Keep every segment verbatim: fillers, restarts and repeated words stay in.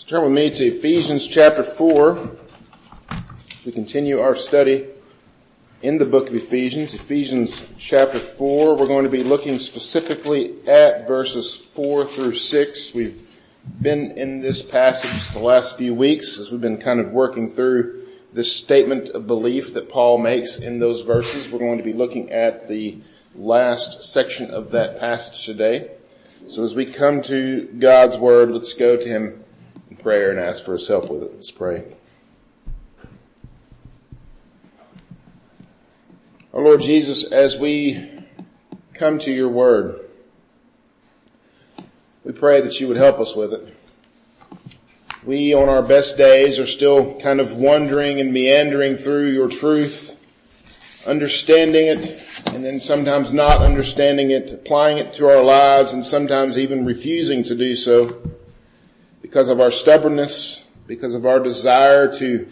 So turn with me to Ephesians chapter four. We continue our study in the book of Ephesians. Ephesians chapter four. We're going to be looking specifically at verses four through six. We've been in this passage the last few weeks as we've been kind of working through this statement of belief that Paul makes in those verses. We're going to be looking at the last section of that passage today. So as we come to God's word, let's go to him in prayer and ask for his help with it. Let's pray. Our Lord Jesus, as we come to your word, we pray that you would help us with it. We, on our best days, are still kind of wandering and meandering through your truth, understanding it, and then sometimes not understanding it, applying it to our lives, and sometimes even refusing to do so because of our stubbornness, because of our desire to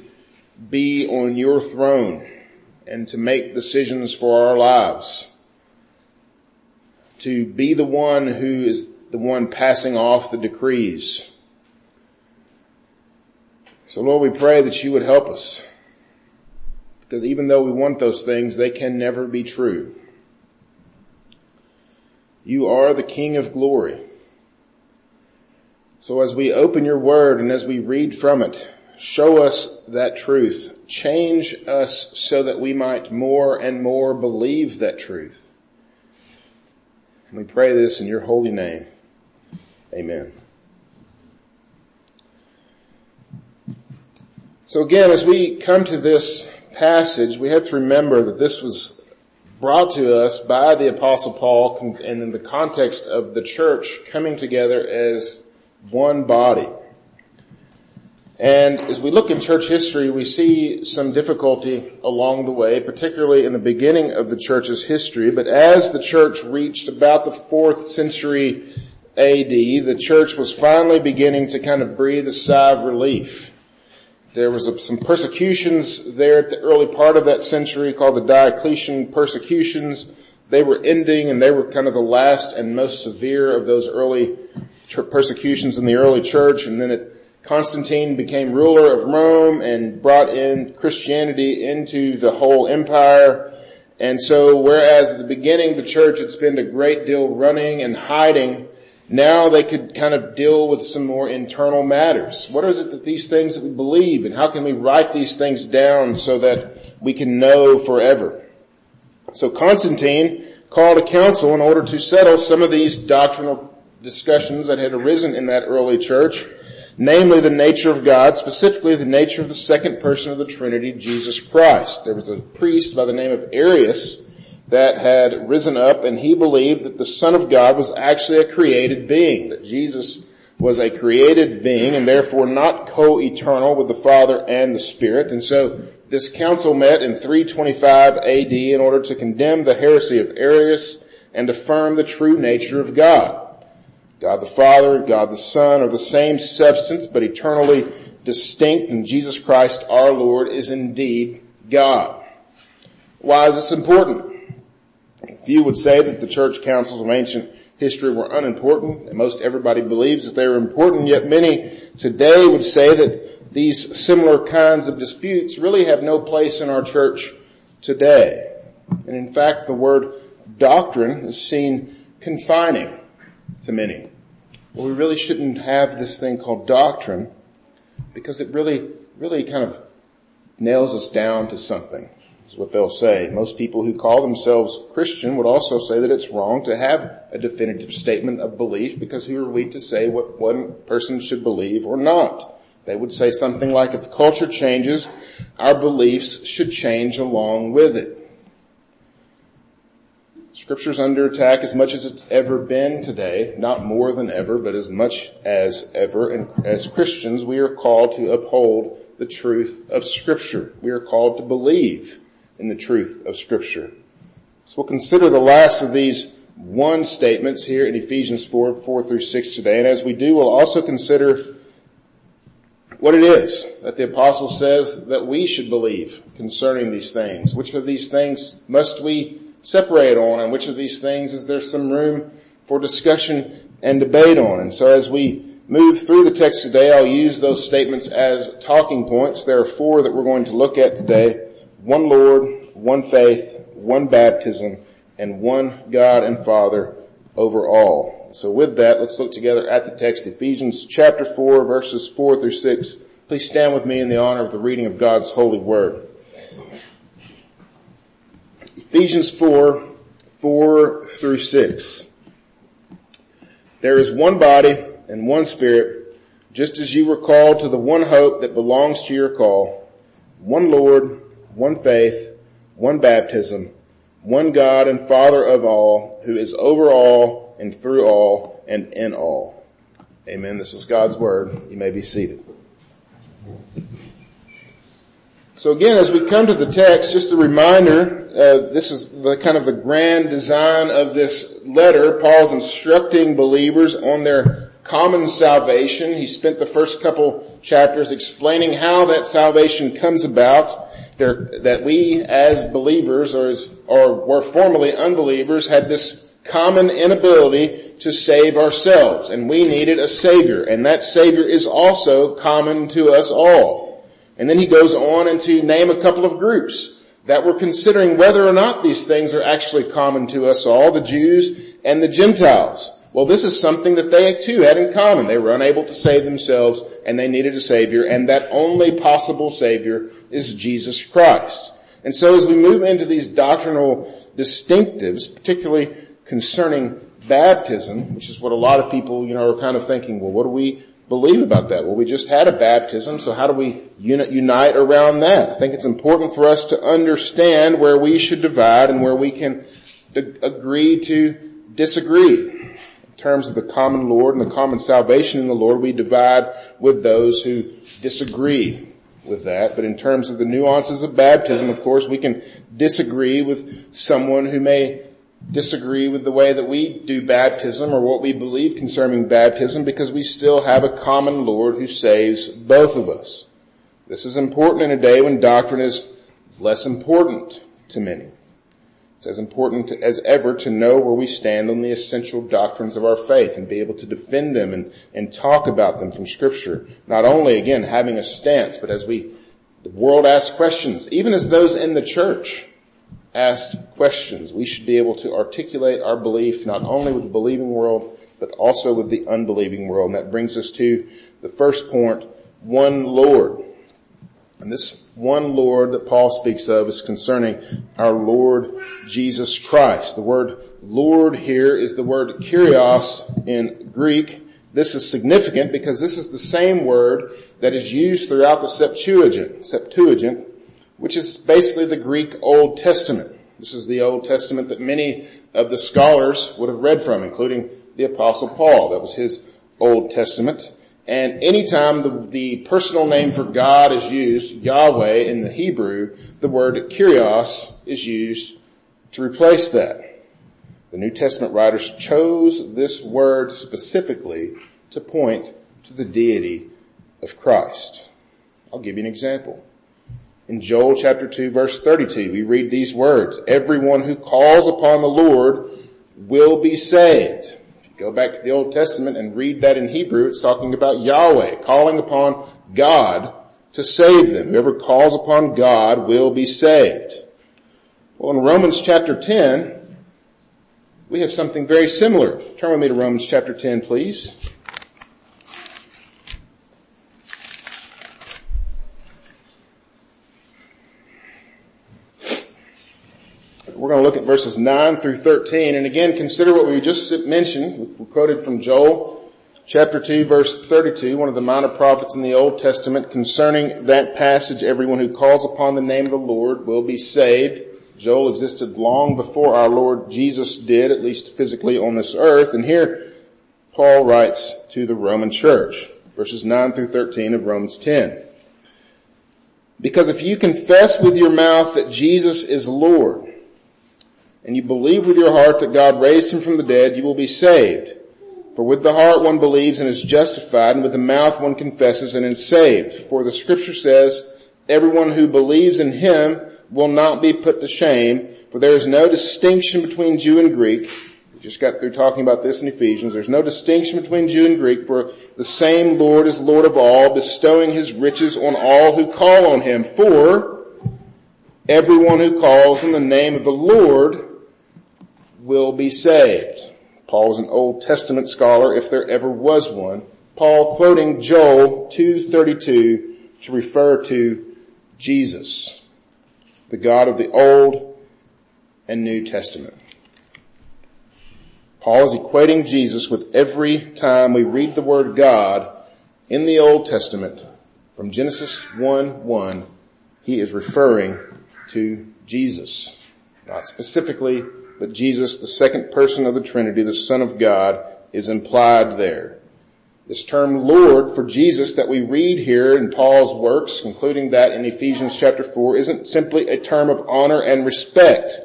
be on your throne and to make decisions for our lives, to be the one who is the one passing off the decrees. So Lord, we pray that you would help us, because even though we want those things, they can never be true. You are the King of glory. So as we open your word and as we read from it, show us that truth. Change us so that we might more and more believe that truth. And we pray this in your holy name. Amen. So again, as we come to this passage, we have to remember that this was brought to us by the Apostle Paul and in the context of the church coming together as one body. And as we look in church history, we see some difficulty along the way, particularly in the beginning of the church's history. But as the church reached about the fourth century A D, the church was finally beginning to kind of breathe a sigh of relief. There was some persecutions there at the early part of that century called the Diocletian persecutions. They were ending, and they were kind of the last and most severe of those early persecutions in the early church. And then it Constantine became ruler of Rome and brought in Christianity into the whole empire. And so whereas at the beginning the church had spent a great deal running and hiding, now they could kind of deal with some more internal matters. What is it that these things that we believe, and how can we write these things down so that we can know forever? So Constantine called a council in order to settle some of these doctrinal discussions that had arisen in that early church, namely the nature of God, specifically the nature of the second person of the Trinity, Jesus Christ. There was a priest by the name of Arius that had risen up, and he believed that the Son of God was actually a created being, that Jesus was a created being and therefore not co-eternal with the Father and the Spirit. And so this council met in three twenty-five A D in order to condemn the heresy of Arius and affirm the true nature of God. God the Father and God the Son are the same substance, but eternally distinct, and Jesus Christ our Lord is indeed God. Why is this important? Few would say that the church councils of ancient history were unimportant, and most everybody believes that they were important, yet many today would say that these similar kinds of disputes really have no place in our church today. And in fact, the word doctrine is seen confining to many. Well, we really shouldn't have this thing called doctrine, because it really, really kind of nails us down to something, is what they'll say. Most people who call themselves Christian would also say that it's wrong to have a definitive statement of belief, because who are we to say what one person should believe or not? They would say something like, if culture changes, our beliefs should change along with it. Scripture's under attack as much as it's ever been today, not more than ever, but as much as ever. And as Christians, we are called to uphold the truth of Scripture. We are called to believe in the truth of Scripture. So we'll consider the last of these one statements here in Ephesians four, four through six today. And as we do, we'll also consider what it is that the apostle says that we should believe concerning these things. Which of these things must we separate on, and which of these things is there some room for discussion and debate on? And so as we move through the text today, I'll use those statements as talking points. There are four that we're going to look at today. One Lord, one faith, one baptism, and one God and Father over all. So with that, let's look together at the text, Ephesians chapter four, verses four through six. Please stand with me in the honor of the reading of God's holy word. Ephesians four, four through six. There is one body and one spirit, just as you were called to the one hope that belongs to your call, one Lord, one faith, one baptism, one God and Father of all, who is over all and through all and in all. Amen. This is God's word. You may be seated. So again, as we come to the text, just a reminder, uh, this is the kind of the grand design of this letter. Paul's instructing believers on their common salvation. He spent the first couple chapters explaining how that salvation comes about, there, that we as believers or as, or were formerly unbelievers had this common inability to save ourselves, and we needed a Savior, and that Savior is also common to us all. And then he goes on and to name a couple of groups that were considering whether or not these things are actually common to us all, the Jews and the Gentiles. Well, this is something that they too had in common. They were unable to save themselves and they needed a Savior, and that only possible Savior is Jesus Christ. And so as we move into these doctrinal distinctives, particularly concerning baptism, which is what a lot of people, you know, are kind of thinking, well, what do we believe about that? Well, we just had a baptism, so how do we unit, unite around that? I think it's important for us to understand where we should divide and where we can d- agree to disagree. In terms of the common Lord and the common salvation in the Lord, we divide with those who disagree with that. But in terms of the nuances of baptism, of course, we can disagree with someone who may disagree with the way that we do baptism or what we believe concerning baptism, because we still have a common Lord who saves both of us. This is important in a day when doctrine is less important to many. It's as important as ever to know where we stand on the essential doctrines of our faith and be able to defend them and, and talk about them from Scripture. Not only, again, having a stance, but as we, the world asks questions, even as those in the church asked questions, we should be able to articulate our belief not only with the believing world, but also with the unbelieving world. And that brings us to the first point, one Lord. And this one Lord that Paul speaks of is concerning our Lord Jesus Christ. The word Lord here is the word Kyrios in Greek. This is significant because this is the same word that is used throughout the Septuagint. Septuagint, which is basically the Greek Old Testament. This is the Old Testament that many of the scholars would have read from, including the Apostle Paul. That was his Old Testament. And anytime the, the personal name for God is used, Yahweh in the Hebrew, the word Kyrios is used to replace that. The New Testament writers chose this word specifically to point to the deity of Christ. I'll give you an example. In Joel chapter two, verse thirty-two, we read these words, "Everyone who calls upon the Lord will be saved." If you go back to the Old Testament and read that in Hebrew, it's talking about Yahweh, calling upon God to save them. Whoever calls upon God will be saved. Well, in Romans chapter ten, we have something very similar. Turn with me to Romans chapter ten, please. We're going to look at verses nine through thirteen. And again, consider what we just mentioned. We quoted from Joel chapter two, verse thirty-two, one of the minor prophets in the Old Testament, concerning that passage, everyone who calls upon the name of the Lord will be saved. Joel existed long before our Lord Jesus did, at least physically on this earth. And here Paul writes to the Roman church, verses nine through thirteen of Romans ten. Because if you confess with your mouth that Jesus is Lord, and you believe with your heart that God raised him from the dead, you will be saved. For with the heart one believes and is justified, and with the mouth one confesses and is saved. For the Scripture says, everyone who believes in him will not be put to shame, for there is no distinction between Jew and Greek, We just got through talking about this in Ephesians. There's no distinction between Jew and Greek, for the same Lord is Lord of all, bestowing his riches on all who call on him. For everyone who calls in the name of the Lord will be saved. Paul is an Old Testament scholar, if there ever was one. Paul quoting Joel two thirty-two to refer to Jesus, the God of the Old and New Testament. Paul is equating Jesus with every time we read the word God in the Old Testament. From Genesis one one, he is referring to Jesus. Not specifically, but Jesus, the second person of the Trinity, the Son of God, is implied there. This term Lord for Jesus that we read here in Paul's works, including that in Ephesians chapter four, isn't simply a term of honor and respect.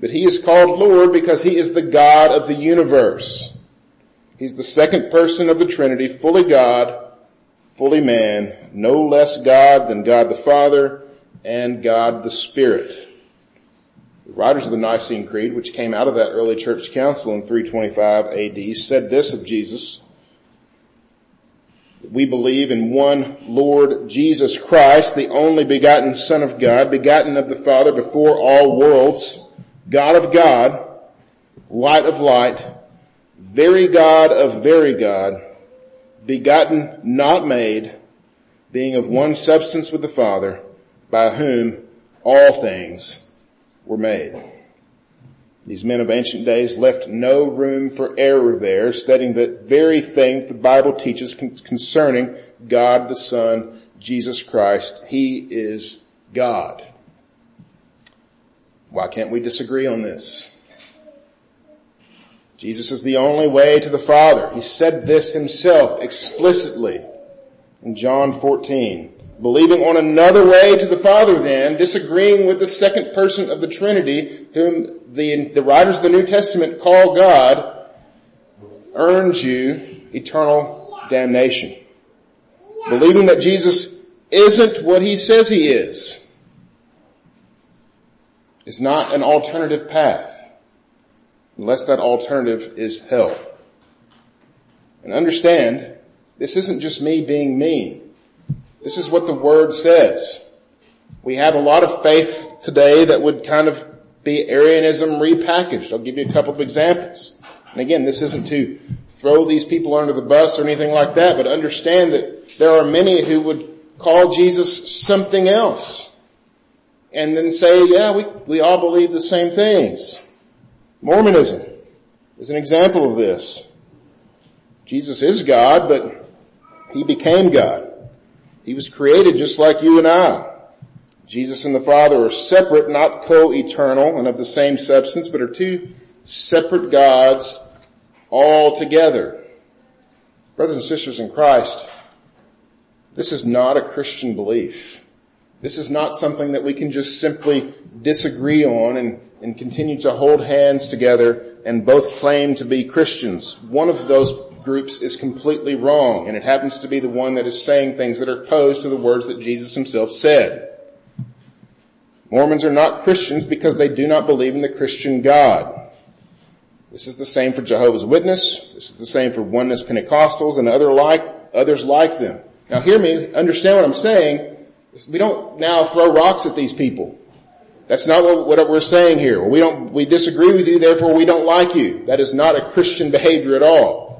But he is called Lord because he is the God of the universe. He's the second person of the Trinity, fully God, fully man, no less God than God the Father and God the Spirit. The writers of the Nicene Creed, which came out of that early church council in three twenty-five A D, said this of Jesus: we believe in one Lord Jesus Christ, the only begotten Son of God, begotten of the Father before all worlds, God of God, light of light, very God of very God, begotten, not made, being of one substance with the Father, by whom all things were made. These men of ancient days left no room for error there, stating that very thing the Bible teaches concerning God the Son, Jesus Christ. He is God. Why can't we disagree on this? Jesus is the only way to the Father. He said this himself explicitly in John fourteen. Believing on another way to the Father then, disagreeing with the second person of the Trinity, whom the, the writers of the New Testament call God, earns you eternal damnation. Believing that Jesus isn't what he says he is, is not an alternative path, unless that alternative is hell. And understand, this isn't just me being mean. This is what the Word says. We have a lot of faith today that would kind of be Arianism repackaged. I'll give you a couple of examples. And again, this isn't to throw these people under the bus or anything like that, but understand that there are many who would call Jesus something else and then say, yeah, we, we all believe the same things. Mormonism is an example of this. Jesus is God, but he became God. He was created just like you and I. Jesus and the Father are separate, not co-eternal and of the same substance, but are two separate gods altogether. Brothers and sisters in Christ, this is not a Christian belief. This is not something that we can just simply disagree on and, and continue to hold hands together and both claim to be Christians. One of those groups is completely wrong, and it happens to be the one that is saying things that are opposed to the words that Jesus himself said. Mormons are not Christians because they do not believe in the Christian God. This is the same for Jehovah's Witness. This is the same for Oneness Pentecostals and other like, others like them. Now hear me, understand what I'm saying. We don't now throw rocks at these people. That's not what, what we're saying here. We don't, we disagree with you, therefore we don't like you. That is not a Christian behavior at all.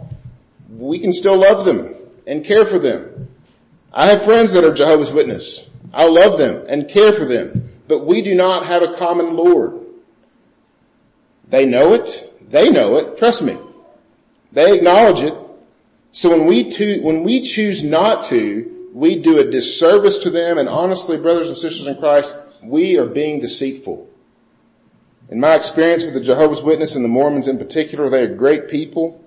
We can still love them and care for them. I have friends that are Jehovah's Witness. I love them and care for them. But we do not have a common Lord. They know it. They know it. Trust me. They acknowledge it. So when we to, when we choose not to, we do a disservice to them. And honestly, brothers and sisters in Christ, we are being deceitful. In my experience with the Jehovah's Witness and the Mormons in particular, they are great people.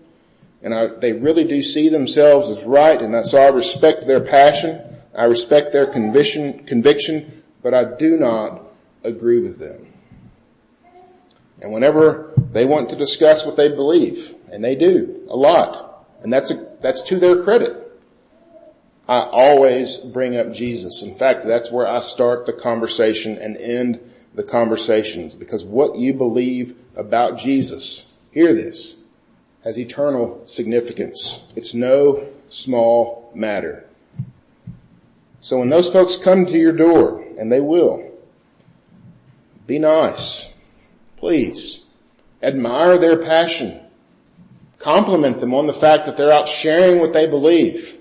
And I, they really do see themselves as right, and so I respect their passion, I respect their conviction, conviction, but I do not agree with them. And whenever they want to discuss what they believe, and they do, a lot, and that's a, that's to their credit, I always bring up Jesus. In fact, that's where I start the conversation and end the conversations, because what you believe about Jesus hear this, has eternal significance. It's no small matter. So when those folks come to your door, and they will, be nice, please, admire their passion, compliment them on the fact that they're out sharing what they believe,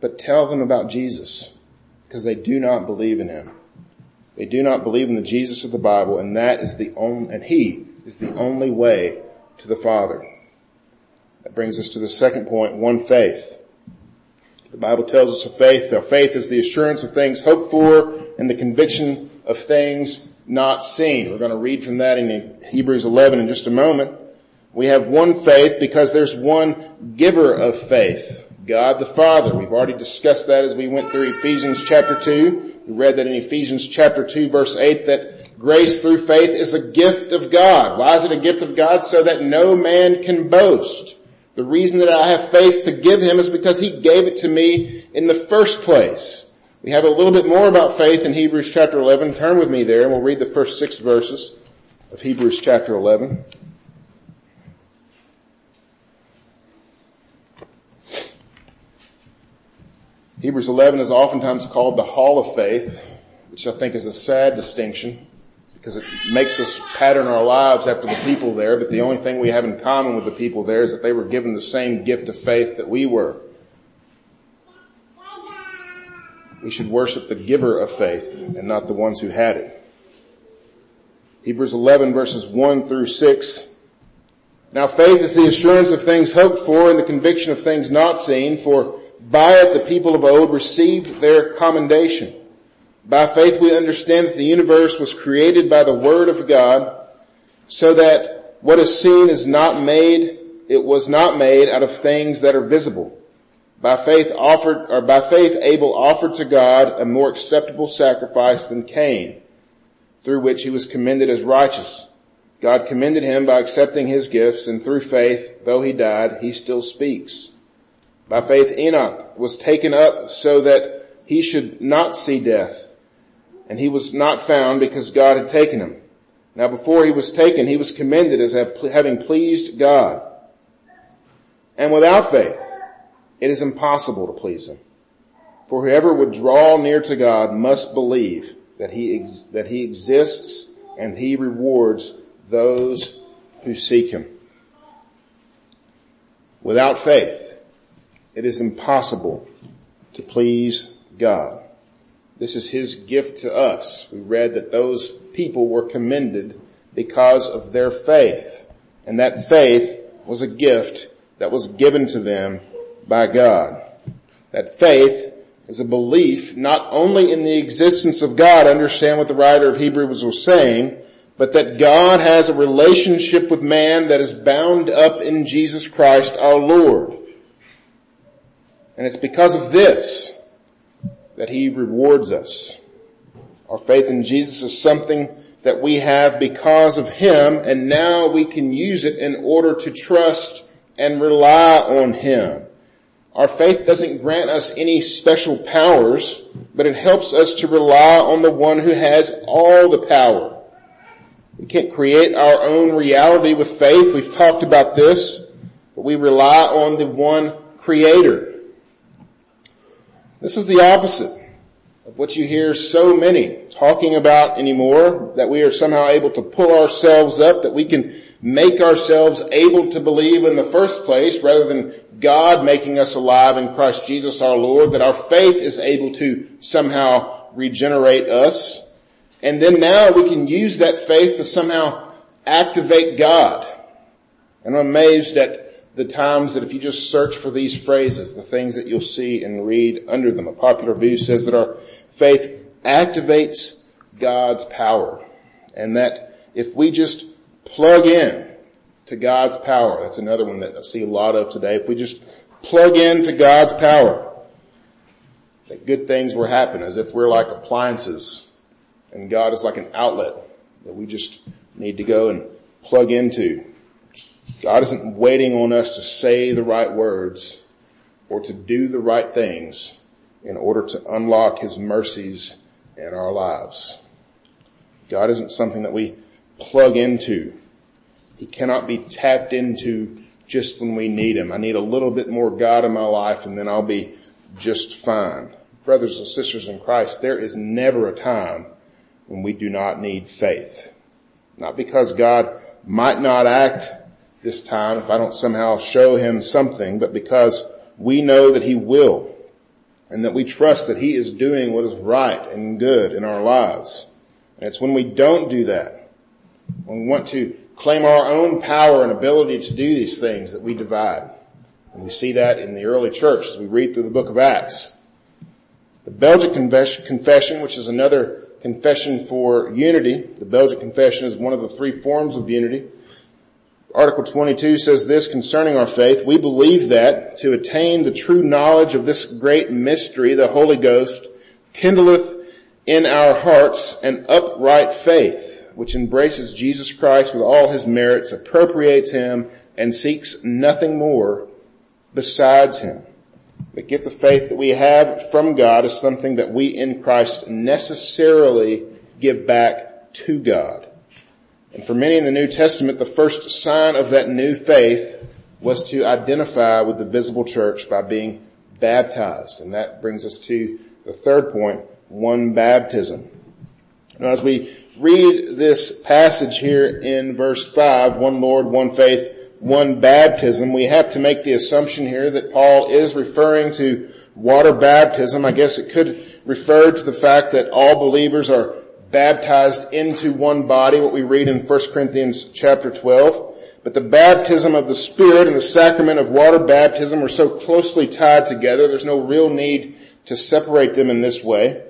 but tell them about Jesus, because they do not believe in him. They do not believe in the Jesus of the Bible, and that is the only, and he is the only way to the Father. That brings us to the second point, one faith. The Bible tells us of faith. Now, faith is the assurance of things hoped for and the conviction of things not seen. We're going to read from that in Hebrews eleven in just a moment. We have one faith because there's one giver of faith, God the Father. We've already discussed that as we went through Ephesians chapter two. We read that in Ephesians chapter two verse eight that grace through faith is a gift of God. Why is it a gift of God? So that no man can boast. The reason that I have faith to give him is because he gave it to me in the first place. We have a little bit more about faith in Hebrews chapter eleven. Turn with me there and we'll read the first six verses of Hebrews chapter eleven. Hebrews eleven is oftentimes called the Hall of Faith, which I think is a sad distinction because it makes us pattern our lives after the people there, but the only thing we have in common with the people there is that they were given the same gift of faith that we were. We should worship the giver of faith and not the ones who had it. Hebrews eleven verses one through six. Now faith is the assurance of things hoped for and the conviction of things not seen, for by it the people of old received their commendation. By faith we understand that the universe was created by the word of God, so that what is seen is not made, it was not made out of things that are visible. By faith offered, or by faith Abel offered to God a more acceptable sacrifice than Cain, through which he was commended as righteous. God commended him by accepting his gifts, and through faith, though he died, he still speaks. By faith Enoch was taken up so that he should not see death, and he was not found because God had taken him. Now before he was taken, he was commended as having pleased God. And without faith, it is impossible to please him. For whoever would draw near to God must believe that he ex- that he exists and he rewards those who seek him. Without faith, it is impossible to please God. This is his gift to us. We read that those people were commended because of their faith. And that faith was a gift that was given to them by God. That faith is a belief not only in the existence of God, understand what the writer of Hebrews was saying, but that God has a relationship with man that is bound up in Jesus Christ our Lord. And it's because of this that he rewards us. Our faith in Jesus is something that we have because of him, and now we can use it in order to trust and rely on him. Our faith doesn't grant us any special powers, but it helps us to rely on the one who has all the power. We can't create our own reality with faith. We've talked about this, but we rely on the one creator. This is the opposite of what you hear so many talking about anymore, that we are somehow able to pull ourselves up, that we can make ourselves able to believe in the first place rather than God making us alive in Christ Jesus our Lord, that our faith is able to somehow regenerate us. And then now we can use that faith to somehow activate God. And I'm amazed at the times that if you just search for these phrases, the things that you'll see and read under them. A popular view says that our faith activates God's power, and that if we just plug in to God's power, that's another one that I see a lot of today, if we just plug in to God's power, that good things will happen, as if we're like appliances and God is like an outlet that we just need to go and plug into. God isn't waiting on us to say the right words or to do the right things in order to unlock his mercies in our lives. God isn't something that we plug into. He cannot be tapped into just when we need him. I need a little bit more God in my life and then I'll be just fine. Brothers and sisters in Christ, there is never a time when we do not need faith. Not because God might not act this time if I don't somehow show him something, but because we know that he will and that we trust that he is doing what is right and good in our lives. And it's when we don't do that, when we want to claim our own power and ability to do these things, that we divide. And we see that in the early church as we read through the book of Acts. The Belgic Confession, which is another confession for unity, the Belgic Confession is one of the three forms of unity. Article twenty-two says this concerning our faith: we believe that to attain the true knowledge of this great mystery, the Holy Ghost kindleth in our hearts an upright faith, which embraces Jesus Christ with all his merits, appropriates him, and seeks nothing more besides him. The gift of faith that we have from God is something that we in Christ necessarily give back to God. And for many in the New Testament, the first sign of that new faith was to identify with the visible church by being baptized. And that brings us to the third point, one baptism. Now, as we read this passage here in verse five, one Lord, one faith, one baptism, we have to make the assumption here that Paul is referring to water baptism. I guess it could refer to the fact that all believers are baptized into one body, what we read in First Corinthians chapter twelve. But the baptism of the Spirit and the sacrament of water baptism are so closely tied together, there's no real need to separate them in this way.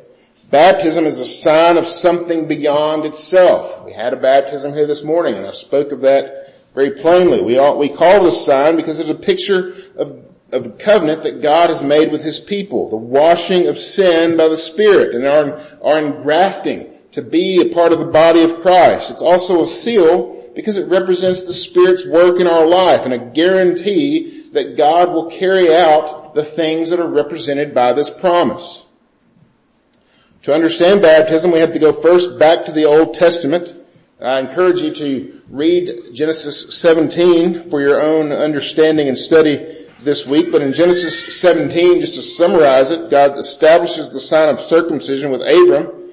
Baptism is a sign of something beyond itself. We had a baptism here this morning, and I spoke of that very plainly. We all, we call it a sign because it's a picture of of a covenant that God has made with his people, the washing of sin by the Spirit and our, our engrafting to be a part of the body of Christ. It's also a seal because it represents the Spirit's work in our life and a guarantee that God will carry out the things that are represented by this promise. To understand baptism, we have to go first back to the Old Testament. I encourage you to read Genesis seventeen for your own understanding and study this week. But in Genesis seventeen, just to summarize it, God establishes the sign of circumcision with Abram,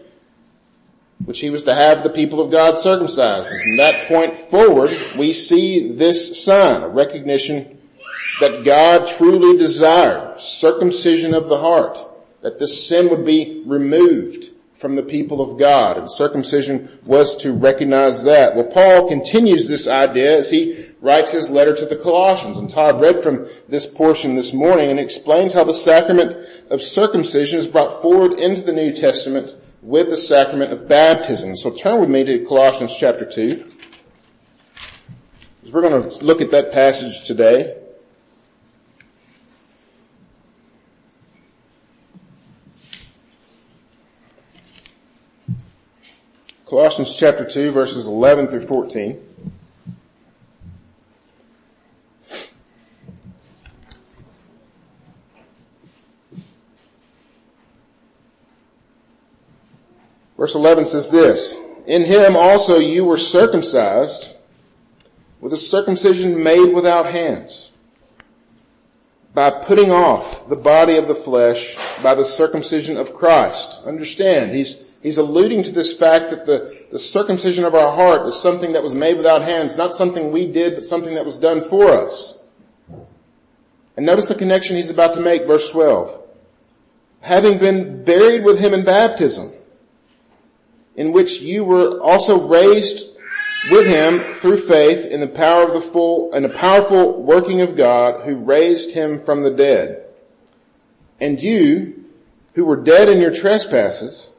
which he was to have the people of God circumcised. And from that point forward, we see this sign, a recognition that God truly desired circumcision of the heart, that this sin would be removed from the people of God, and circumcision was to recognize that. Well, Paul continues this idea as he writes his letter to the Colossians, and Todd read from this portion this morning and explains how the sacrament of circumcision is brought forward into the New Testament with the sacrament of baptism. So turn with me to Colossians chapter two. We're going to look at that passage today. Colossians chapter two, verses eleven through fourteen. Verse eleven says this: in him also you were circumcised with a circumcision made without hands, by putting off the body of the flesh by the circumcision of Christ. Understand, he's, he's alluding to this fact that the, the circumcision of our heart is something that was made without hands, not something we did, but something that was done for us. And notice the connection he's about to make, verse twelve. Having been buried with him in baptism, in which you were also raised with him through faith in the power of the full and the powerful working of God, who raised him from the dead. And you, who were dead in your trespasses,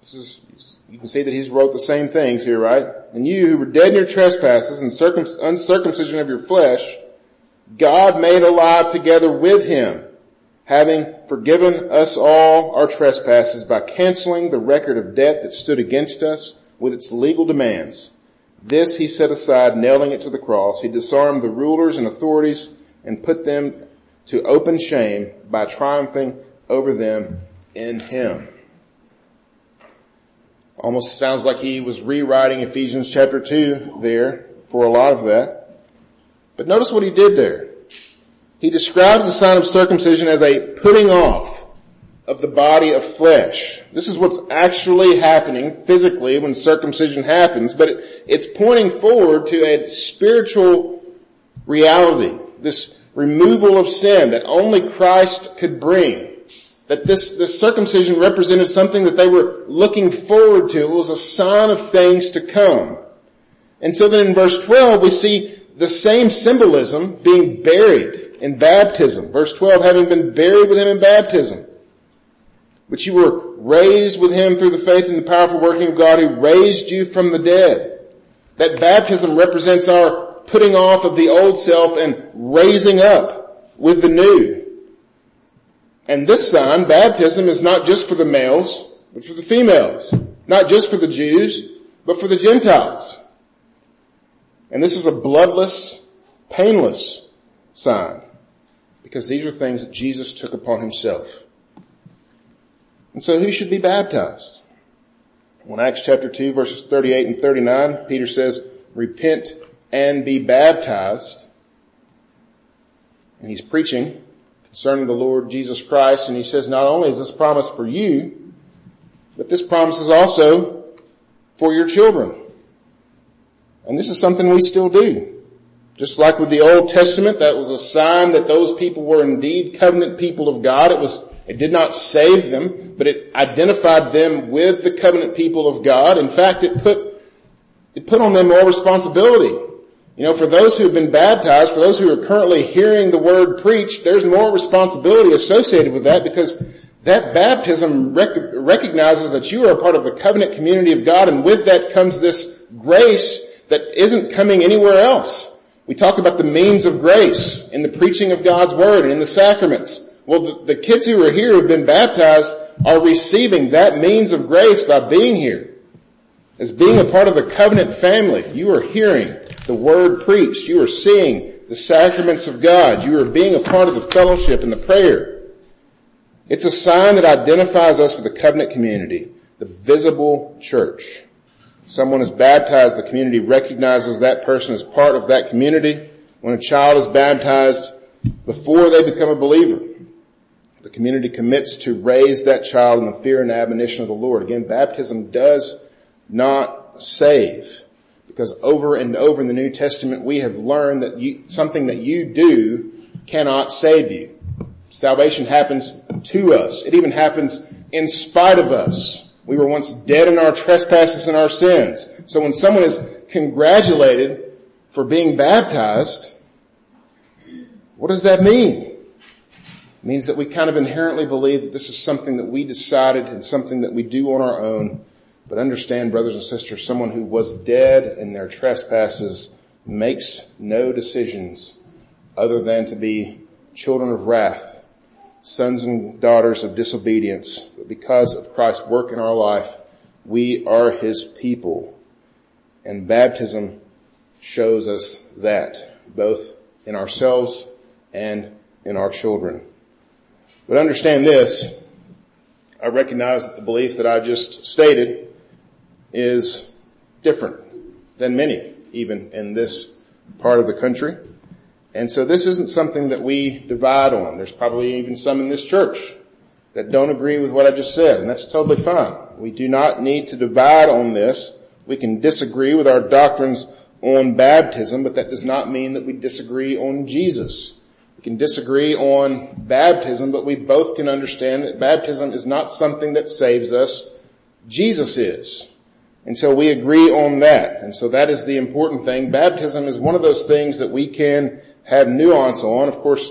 this is, you can see that he's wrote the same things here, right? And you, who were dead in your trespasses and circumc- uncircumcision of your flesh, God made alive together with him, having forgiven us all our trespasses by canceling the record of debt that stood against us with its legal demands. This he set aside, nailing it to the cross. He disarmed the rulers and authorities and put them to open shame by triumphing over them in him. Almost sounds like he was rewriting Ephesians chapter two there. for a lot of that. But notice what he did there. He describes the sign of circumcision as a putting off of the body of flesh. This is what's actually happening physically when circumcision happens, but it, it's pointing forward to a spiritual reality, this removal of sin that only Christ could bring. That this, this circumcision represented something that they were looking forward to. It was a sign of things to come. And so then in verse twelve, we see the same symbolism being buried in baptism. Verse twelve, having been buried with him in baptism, which you were raised with him through the faith and the powerful working of God who raised you from the dead. That baptism represents our putting off of the old self and raising up with the new. And this sign, baptism, is not just for the males, but for the females. Not just for the Jews, but for the Gentiles. And this is a bloodless, painless sign, because these are things that Jesus took upon himself. And so who should be baptized? Well, in Acts chapter two, verses thirty-eight and thirty-nine, Peter says, repent and be baptized. And he's preaching concerning the Lord Jesus Christ. And he says, not only is this promise for you, but this promise is also for your children. And this is something we still do. Just like with the Old Testament, that was a sign that those people were indeed covenant people of God. It was, it did not save them, but it identified them with the covenant people of God. In fact, it put, it put on them more responsibility. You know, for those who have been baptized, for those who are currently hearing the word preached, there's more responsibility associated with that, because that baptism rec- recognizes that you are a part of the covenant community of God, and with that comes this grace that isn't coming anywhere else. We talk about the means of grace in the preaching of God's word and in the sacraments. Well, the, the kids who are here who have been baptized are receiving that means of grace by being here. As being a part of the covenant family, you are hearing the word preached. You are seeing the sacraments of God. You are being a part of the fellowship and the prayer. It's a sign that identifies us with the covenant community, the visible church. Someone is baptized, the community recognizes that person as part of that community. When a child is baptized, before they become a believer, the community commits to raise that child in the fear and admonition of the Lord. Again, baptism does not save. Because over and over in the New Testament, we have learned that you, something that you do cannot save you. Salvation happens to us. It even happens in spite of us. We were once dead in our trespasses and our sins. So when someone is congratulated for being baptized, what does that mean? It means that we kind of inherently believe that this is something that we decided and something that we do on our own. But understand, brothers and sisters, someone who was dead in their trespasses makes no decisions other than to be children of wrath, sons and daughters of disobedience. But because of Christ's work in our life, we are his people. And baptism shows us that, both in ourselves and in our children. But understand this. I recognize that the belief that I just stated is different than many, even in this part of the country. And so this isn't something that we divide on. There's probably even some in this church that don't agree with what I just said, and that's totally fine. We do not need to divide on this. We can disagree with our doctrines on baptism, but that does not mean that we disagree on Jesus. We can disagree on baptism, but we both can understand that baptism is not something that saves us. Jesus is. And so we agree on that. And so that is the important thing. Baptism is one of those things that we can have nuance on. Of course,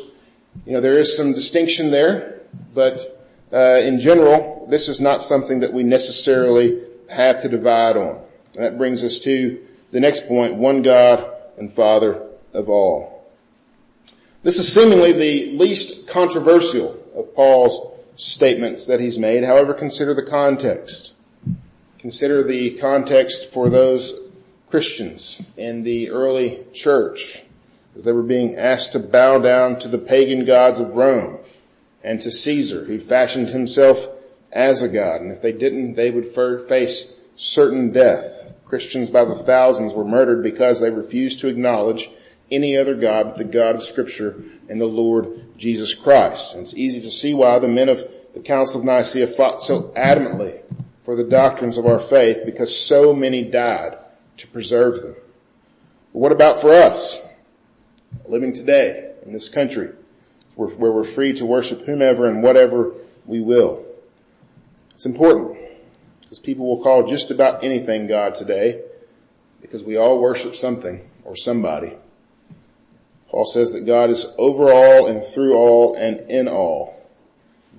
you know, there is some distinction there, but uh, in general, this is not something that we necessarily have to divide on. And that brings us to the next point, one God and Father of all. This is seemingly the least controversial of Paul's statements that he's made. However, consider the context. Consider the context for those Christians in the early church as they were being asked to bow down to the pagan gods of Rome and to Caesar, who fashioned himself as a god. And if they didn't, they would face certain death. Christians by the thousands were murdered because they refused to acknowledge any other God but the God of Scripture and the Lord Jesus Christ. And it's easy to see why the men of the Council of Nicaea fought so adamantly for the doctrines of our faith, because so many died to preserve them. But what about for us, living today in this country, where we're free to worship whomever and whatever we will? It's important, because people will call just about anything God today, because we all worship something or somebody. Paul says that God is over all and through all and in all.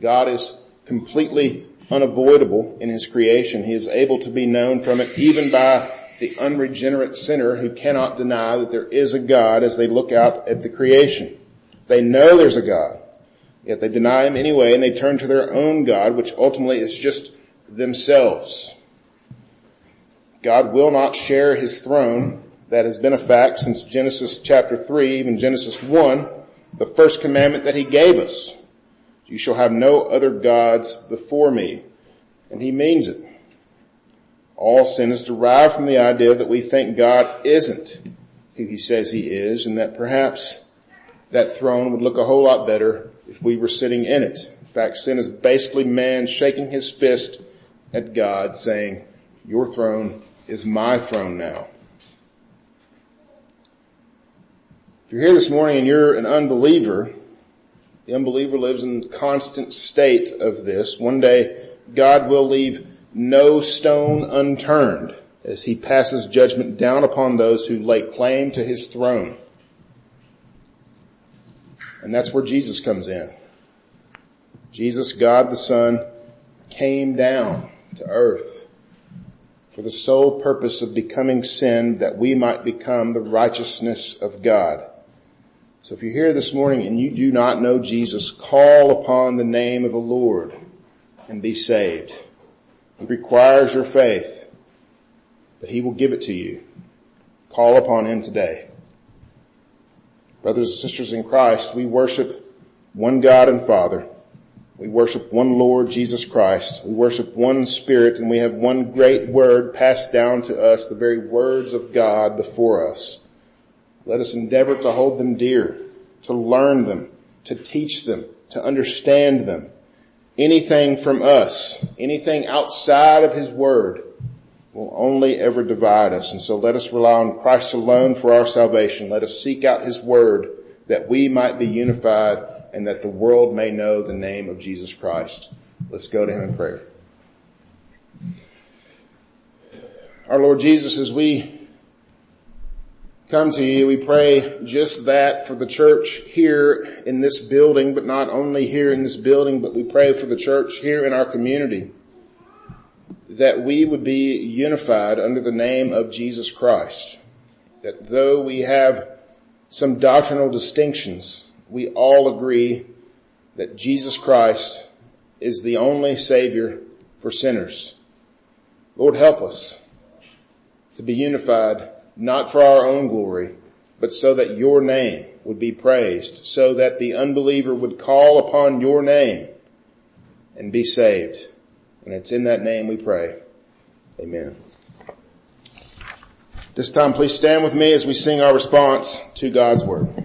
God is completely unavoidable in his creation. He is able to be known from it, even by the unregenerate sinner who cannot deny that there is a God as they look out at the creation. They know there's a God, yet they deny him anyway, and they turn to their own God, which ultimately is just themselves. God will not share his throne. That has been a fact since Genesis chapter three, even Genesis one, the first commandment that he gave us. You shall have no other gods before me. And he means it. All sin is derived from the idea that we think God isn't who he says he is, and that perhaps that throne would look a whole lot better if we were sitting in it. In fact, sin is basically man shaking his fist at God, saying, your throne is my throne now. If you're here this morning and you're an unbeliever, the unbeliever lives in constant state of this. One day, God will leave no stone unturned as he passes judgment down upon those who lay claim to his throne. And that's where Jesus comes in. Jesus, God the Son, came down to earth for the sole purpose of becoming sin, that we might become the righteousness of God. So if you're here this morning and you do not know Jesus, call upon the name of the Lord and be saved. He requires your faith, but he will give it to you. Call upon him today. Brothers and sisters in Christ, we worship one God and Father. We worship one Lord Jesus Christ. We worship one Spirit, and we have one great word passed down to us, the very words of God before us. Let us endeavor to hold them dear, to learn them, to teach them, to understand them. Anything from us, anything outside of his word will only ever divide us. And so let us rely on Christ alone for our salvation. Let us seek out his word that we might be unified and that the world may know the name of Jesus Christ. Let's go to him in prayer. Our Lord Jesus, as we come to you, we pray just that for the church here in this building, but not only here in this building, but we pray for the church here in our community, that we would be unified under the name of Jesus Christ, that though we have some doctrinal distinctions, we all agree that Jesus Christ is the only Savior for sinners. Lord, help us to be unified, not for our own glory, but so that your name would be praised, so that the unbeliever would call upon your name and be saved. And it's in that name we pray. Amen. This time, please stand with me as we sing our response to God's word.